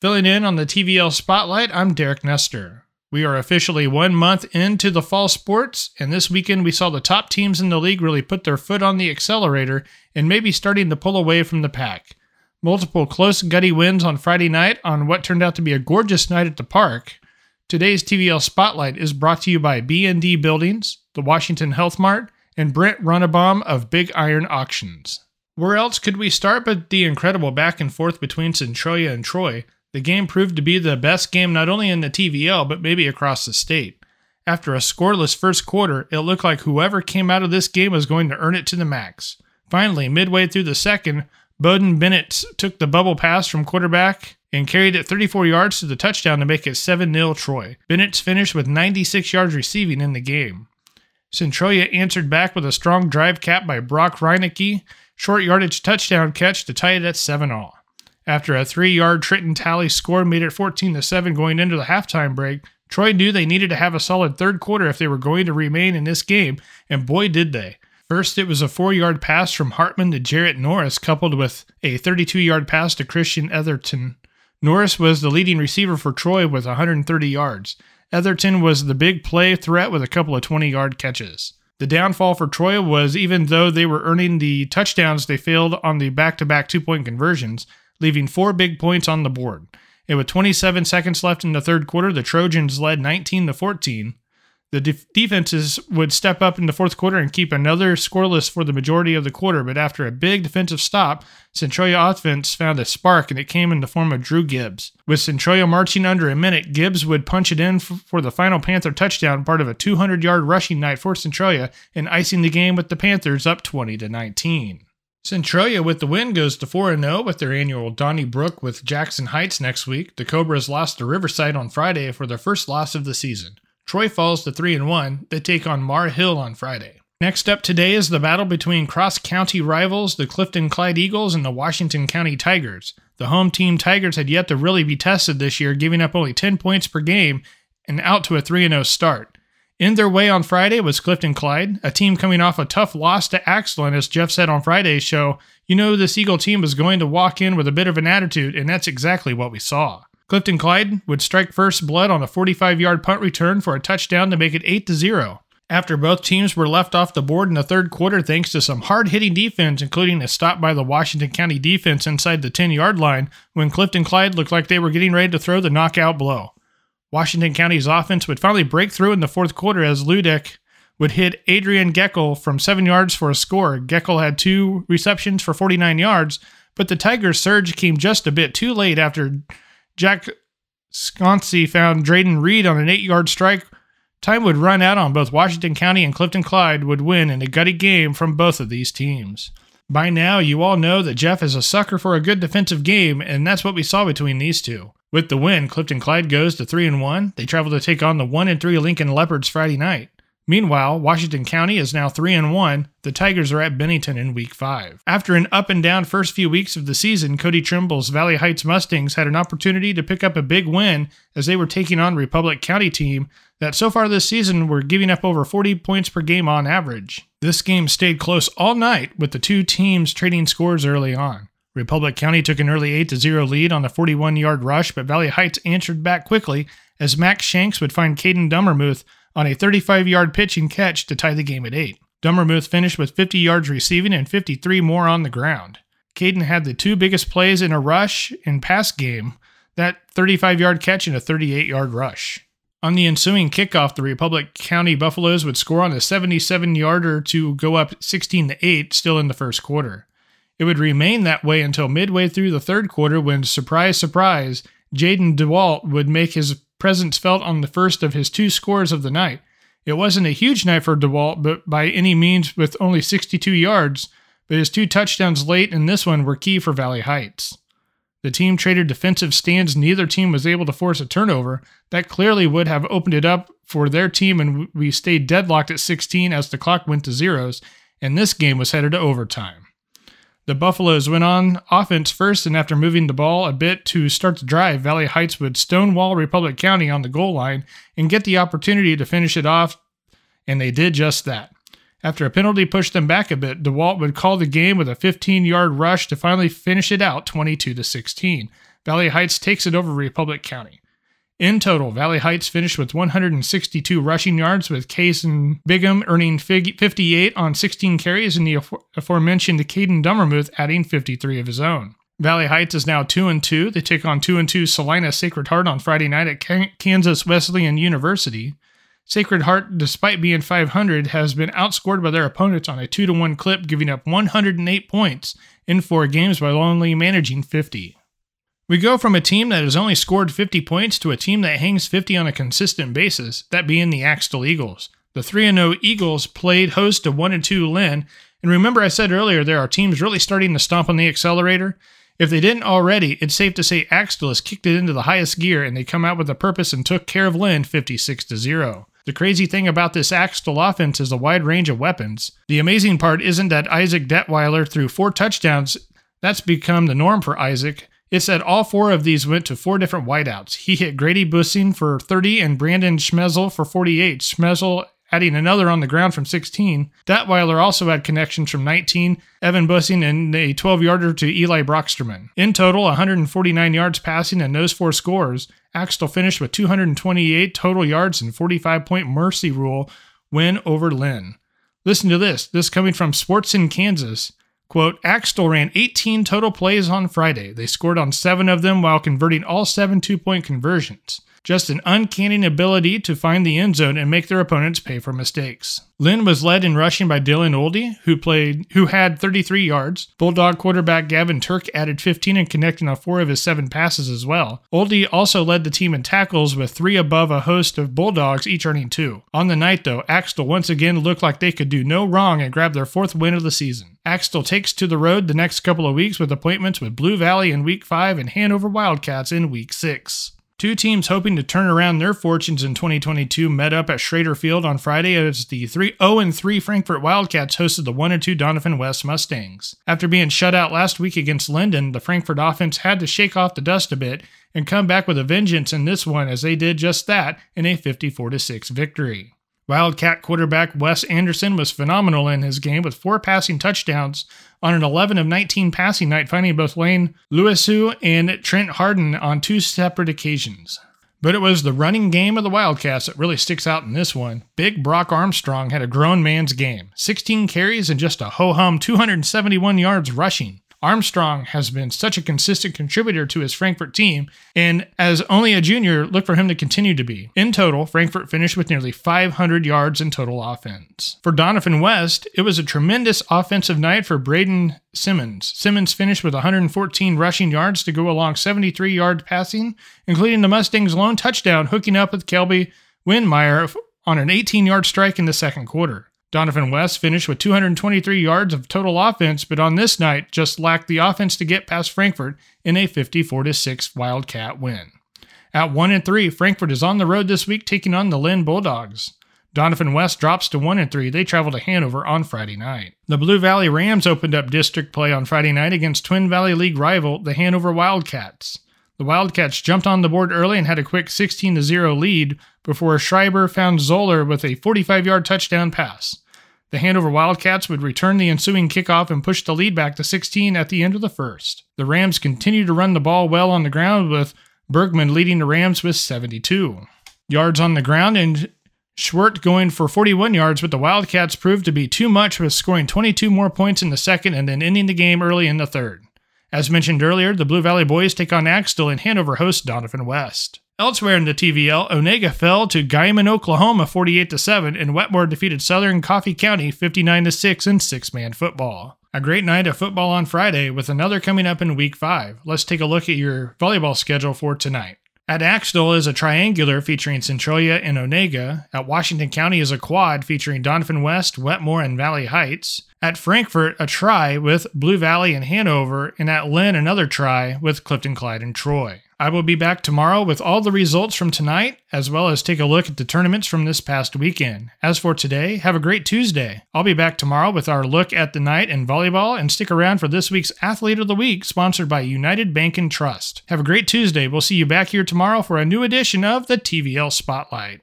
Filling in on the TVL Spotlight, I'm Derek Nestor. We are officially 1 month into the fall sports, and this weekend we saw the top teams in the league really put their foot on the accelerator and maybe starting to pull away from the pack. Multiple close, gutty wins on Friday night on what turned out to be a gorgeous night at the park. Today's TVL Spotlight is brought to you by BND Buildings, the Washington Health Mart, and Brent Runnebaum of Big Iron Auctions. Where else could we start but the incredible back and forth between Centralia and Troy? The game proved to be the best game not only in the TVL, but maybe across the state. After a scoreless first quarter, it looked like whoever came out of this game was going to earn it to the max. Finally, midway through the second, Bowden Bennett took the bubble pass from quarterback and carried it 34 yards to the touchdown to make it 7-0 Troy. Bennett's finished with 96 yards receiving in the game. Centralia answered back with a strong drive cap by Brock Reineke, short yardage touchdown catch to tie it at 7-all. After a 3-yard Tritton Talley score made it 14-7 going into the halftime break, Troy knew they needed to have a solid third quarter if they were going to remain in this game, and boy did they. First, it was a 4-yard pass from Hartman to Jarrett Norris, coupled with a 32-yard pass to Christian Etherton. Norris was the leading receiver for Troy with 130 yards. Etherton was the big play threat with a couple of 20-yard catches. The downfall for Troy was even though they were earning the touchdowns, they failed on the back-to-back two-point conversions, leaving 4 big points on the board. And with 27 seconds left in the third quarter, the Trojans led 19-14. The defenses would step up in the fourth quarter and keep another scoreless for the majority of the quarter, but after a big defensive stop, Centralia offense found a spark, and it came in the form of Drew Gibbs. With Centralia marching under a minute, Gibbs would punch it in for the final Panther touchdown, part of a 200-yard rushing night for Centralia, and icing the game with the Panthers up 20-19. Centralia with the win goes to 4-0 with their annual Donnybrook with Jackson Heights next week. The Cobras lost to Riverside on Friday for their first loss of the season. Troy falls to 3-1. They take on Mar Hill on Friday. Next up today is the battle between cross-county rivals, the Clifton Clyde Eagles and the Washington County Tigers. The home team Tigers had yet to really be tested this year, giving up only 10 points per game and out to a 3-0 start. In their way on Friday was Clifton Clyde, a team coming off a tough loss to Axelon. As Jeff said on Friday's show, you know this Eagle team was going to walk in with a bit of an attitude, and that's exactly what we saw. Clifton Clyde would strike first blood on a 45-yard punt return for a touchdown to make it 8-0. After both teams were left off the board in the third quarter thanks to some hard-hitting defense, including a stop by the Washington County defense inside the 10-yard line when Clifton Clyde looked like they were getting ready to throw the knockout blow. Washington County's offense would finally break through in the fourth quarter as Ludick would hit Adrian Geckel from 7 yards for a score. Geckel had 2 receptions for 49 yards, but the Tigers' surge came just a bit too late after Jack Sconcy found Drayden Reed on an 8-yard strike. Time would run out on both Washington County and Clifton Clyde would win in a gutty game from both of these teams. By now, you all know that Jeff is a sucker for a good defensive game, and that's what we saw between these two. With the win, Clifton Clyde goes to 3-1. They travel to take on the 1-3 Lincoln Leopards Friday night. Meanwhile, Washington County is now 3-1. The Tigers are at Bennington in Week 5. After an up-and-down first few weeks of the season, Cody Trimble's Valley Heights Mustangs had an opportunity to pick up a big win as they were taking on Republic County team that so far this season were giving up over 40 points per game on average. This game stayed close all night with the two teams trading scores early on. Republic County took an early 8-0 lead on a 41-yard rush, but Valley Heights answered back quickly as Max Shanks would find Caden Dummermuth on a 35-yard pitch and catch to tie the game at 8. Dummermuth finished with 50 yards receiving and 53 more on the ground. Caden had the 2 biggest plays in a rush and pass game, that 35-yard catch and a 38-yard rush. On the ensuing kickoff, the Republic County Buffaloes would score on a 77-yarder to go up 16-8 still in the first quarter. It would remain that way until midway through the third quarter when, surprise, surprise, Jaden DeWalt would make his presence felt on the first of his 2 scores of the night. It wasn't a huge night for DeWalt, but by any means with only 62 yards, but his 2 touchdowns late in this one were key for Valley Heights. The team traded defensive stands. Neither team was able to force a turnover. That clearly would have opened it up for their team, and we stayed deadlocked at 16 as the clock went to zeros, and this game was headed to overtime. The Buffaloes went on offense first, and after moving the ball a bit to start the drive, Valley Heights would stonewall Republic County on the goal line and get the opportunity to finish it off, and they did just that. After a penalty pushed them back a bit, DeWalt would call the game with a 15-yard rush to finally finish it out 22-16. Valley Heights takes it over Republic County. In total, Valley Heights finished with 162 rushing yards, with Case and Bigham earning 58 on 16 carries and the aforementioned Caden Dummermuth adding 53 of his own. Valley Heights is now 2-2. They take on 2-2 Salina Sacred Heart on Friday night at Kansas Wesleyan University. Sacred Heart, despite being 500, has been outscored by their opponents on a 2-1 clip, giving up 108 points in 4 games by only managing 50. We go from a team that has only scored 50 points to a team that hangs 50 on a consistent basis, that being the Axtell Eagles. The 3-0 Eagles played host to 1-2 Lynn, and remember I said earlier there are teams really starting to stomp on the accelerator? If they didn't already, it's safe to say Axtell has kicked it into the highest gear and they come out with a purpose and took care of Lynn 56-0. The crazy thing about this Axtell offense is the wide range of weapons. The amazing part isn't that Isaac Detweiler threw 4 touchdowns, that's become the norm for Isaac. It said all 4 of these went to 4 different wideouts. He hit Grady Bussing for 30 and Brandon Schmezel for 48. Schmezel adding another on the ground from 16. Detweiler also had connections from 19, Evan Bussing, and a 12-yarder to Eli Brocksterman. In total, 149 yards passing and those 4 scores. Axtell finished with 228 total yards and 45-point mercy rule win over Lynn. Listen to this. This coming from Sports in Kansas. Quote, Axtell ran 18 total plays on Friday. They scored on 7 of them while converting all 7 two-point conversions. Just an uncanny ability to find the end zone and make their opponents pay for mistakes. Lynn was led in rushing by Dylan Oldie, who had 33 yards. Bulldog quarterback Gavin Turk added 15 and connected on 4 of his 7 passes as well. Oldie also led the team in tackles with 3 above a host of Bulldogs, each earning 2. On the night, though, Axtell once again looked like they could do no wrong and grabbed their 4th win of the season. Axtell takes to the road the next couple of weeks with appointments with Blue Valley in Week 5 and Hanover Wildcats in Week 6. 2 teams hoping to turn around their fortunes in 2022 met up at Schrader Field on Friday as the 0-3 Frankfurt Wildcats hosted the 1-2 Donovan West Mustangs. After being shut out last week against Linden, the Frankfurt offense had to shake off the dust a bit and come back with a vengeance in this one, as they did just that in a 54-6 victory. Wildcat quarterback Wes Anderson was phenomenal in his game with 4 passing touchdowns on an 11 of 19 passing night, finding both Lane Lewisu and Trent Harden on 2 separate occasions. But it was the running game of the Wildcats that really sticks out in this one. Big Brock Armstrong had a grown man's game, 16 carries and just a ho-hum 271 yards rushing. Armstrong has been such a consistent contributor to his Frankfurt team, and as only a junior, look for him to continue to be. In total, Frankfurt finished with nearly 500 yards in total offense. For Donovan West, it was a tremendous offensive night for Braden Simmons. Simmons finished with 114 rushing yards to go along 73 yards passing, including the Mustangs' lone touchdown, hooking up with Kelby Windmeyer on an 18-yard strike in the second quarter. Donovan West finished with 223 yards of total offense, but on this night just lacked the offense to get past Frankfurt in a 54-6 Wildcat win. At 1-3, Frankfurt is on the road this week taking on the Lynn Bulldogs. Donovan West drops to 1-3. They travel to Hanover on Friday night. The Blue Valley Rams opened up district play on Friday night against Twin Valley League rival, the Hanover Wildcats. The Wildcats jumped on the board early and had a quick 16-0 lead before Schreiber found Zoller with a 45-yard touchdown pass. The Hanover Wildcats would return the ensuing kickoff and push the lead back to 16 at the end of the first. The Rams continued to run the ball well on the ground, with Bergman leading the Rams with 72 yards on the ground and Schwert going for 41 yards, but the Wildcats proved to be too much, with scoring 22 more points in the second and then ending the game early in the third. As mentioned earlier, the Blue Valley boys take on Axtell and Hanover host Donovan West. Elsewhere in the TVL, Onega fell to Guyman, Oklahoma 48-7, and Wetmore defeated Southern Coffee County 59-6 in 6-man football. A great night of football on Friday, with another coming up in Week 5. Let's take a look at your volleyball schedule for tonight. At Axtell is a triangular featuring Centralia and Onega. At Washington County is a quad featuring Donovan West, Wetmore, and Valley Heights. At Frankfurt, a try with Blue Valley and Hanover. And at Lynn, another try with Clifton Clyde and Troy. I will be back tomorrow with all the results from tonight, as well as take a look at the tournaments from this past weekend. As for today, have a great Tuesday. I'll be back tomorrow with our look at the night in volleyball, and stick around for this week's Athlete of the Week, sponsored by United Bank and Trust. Have a great Tuesday. We'll see you back here tomorrow for a new edition of the TVL Spotlight.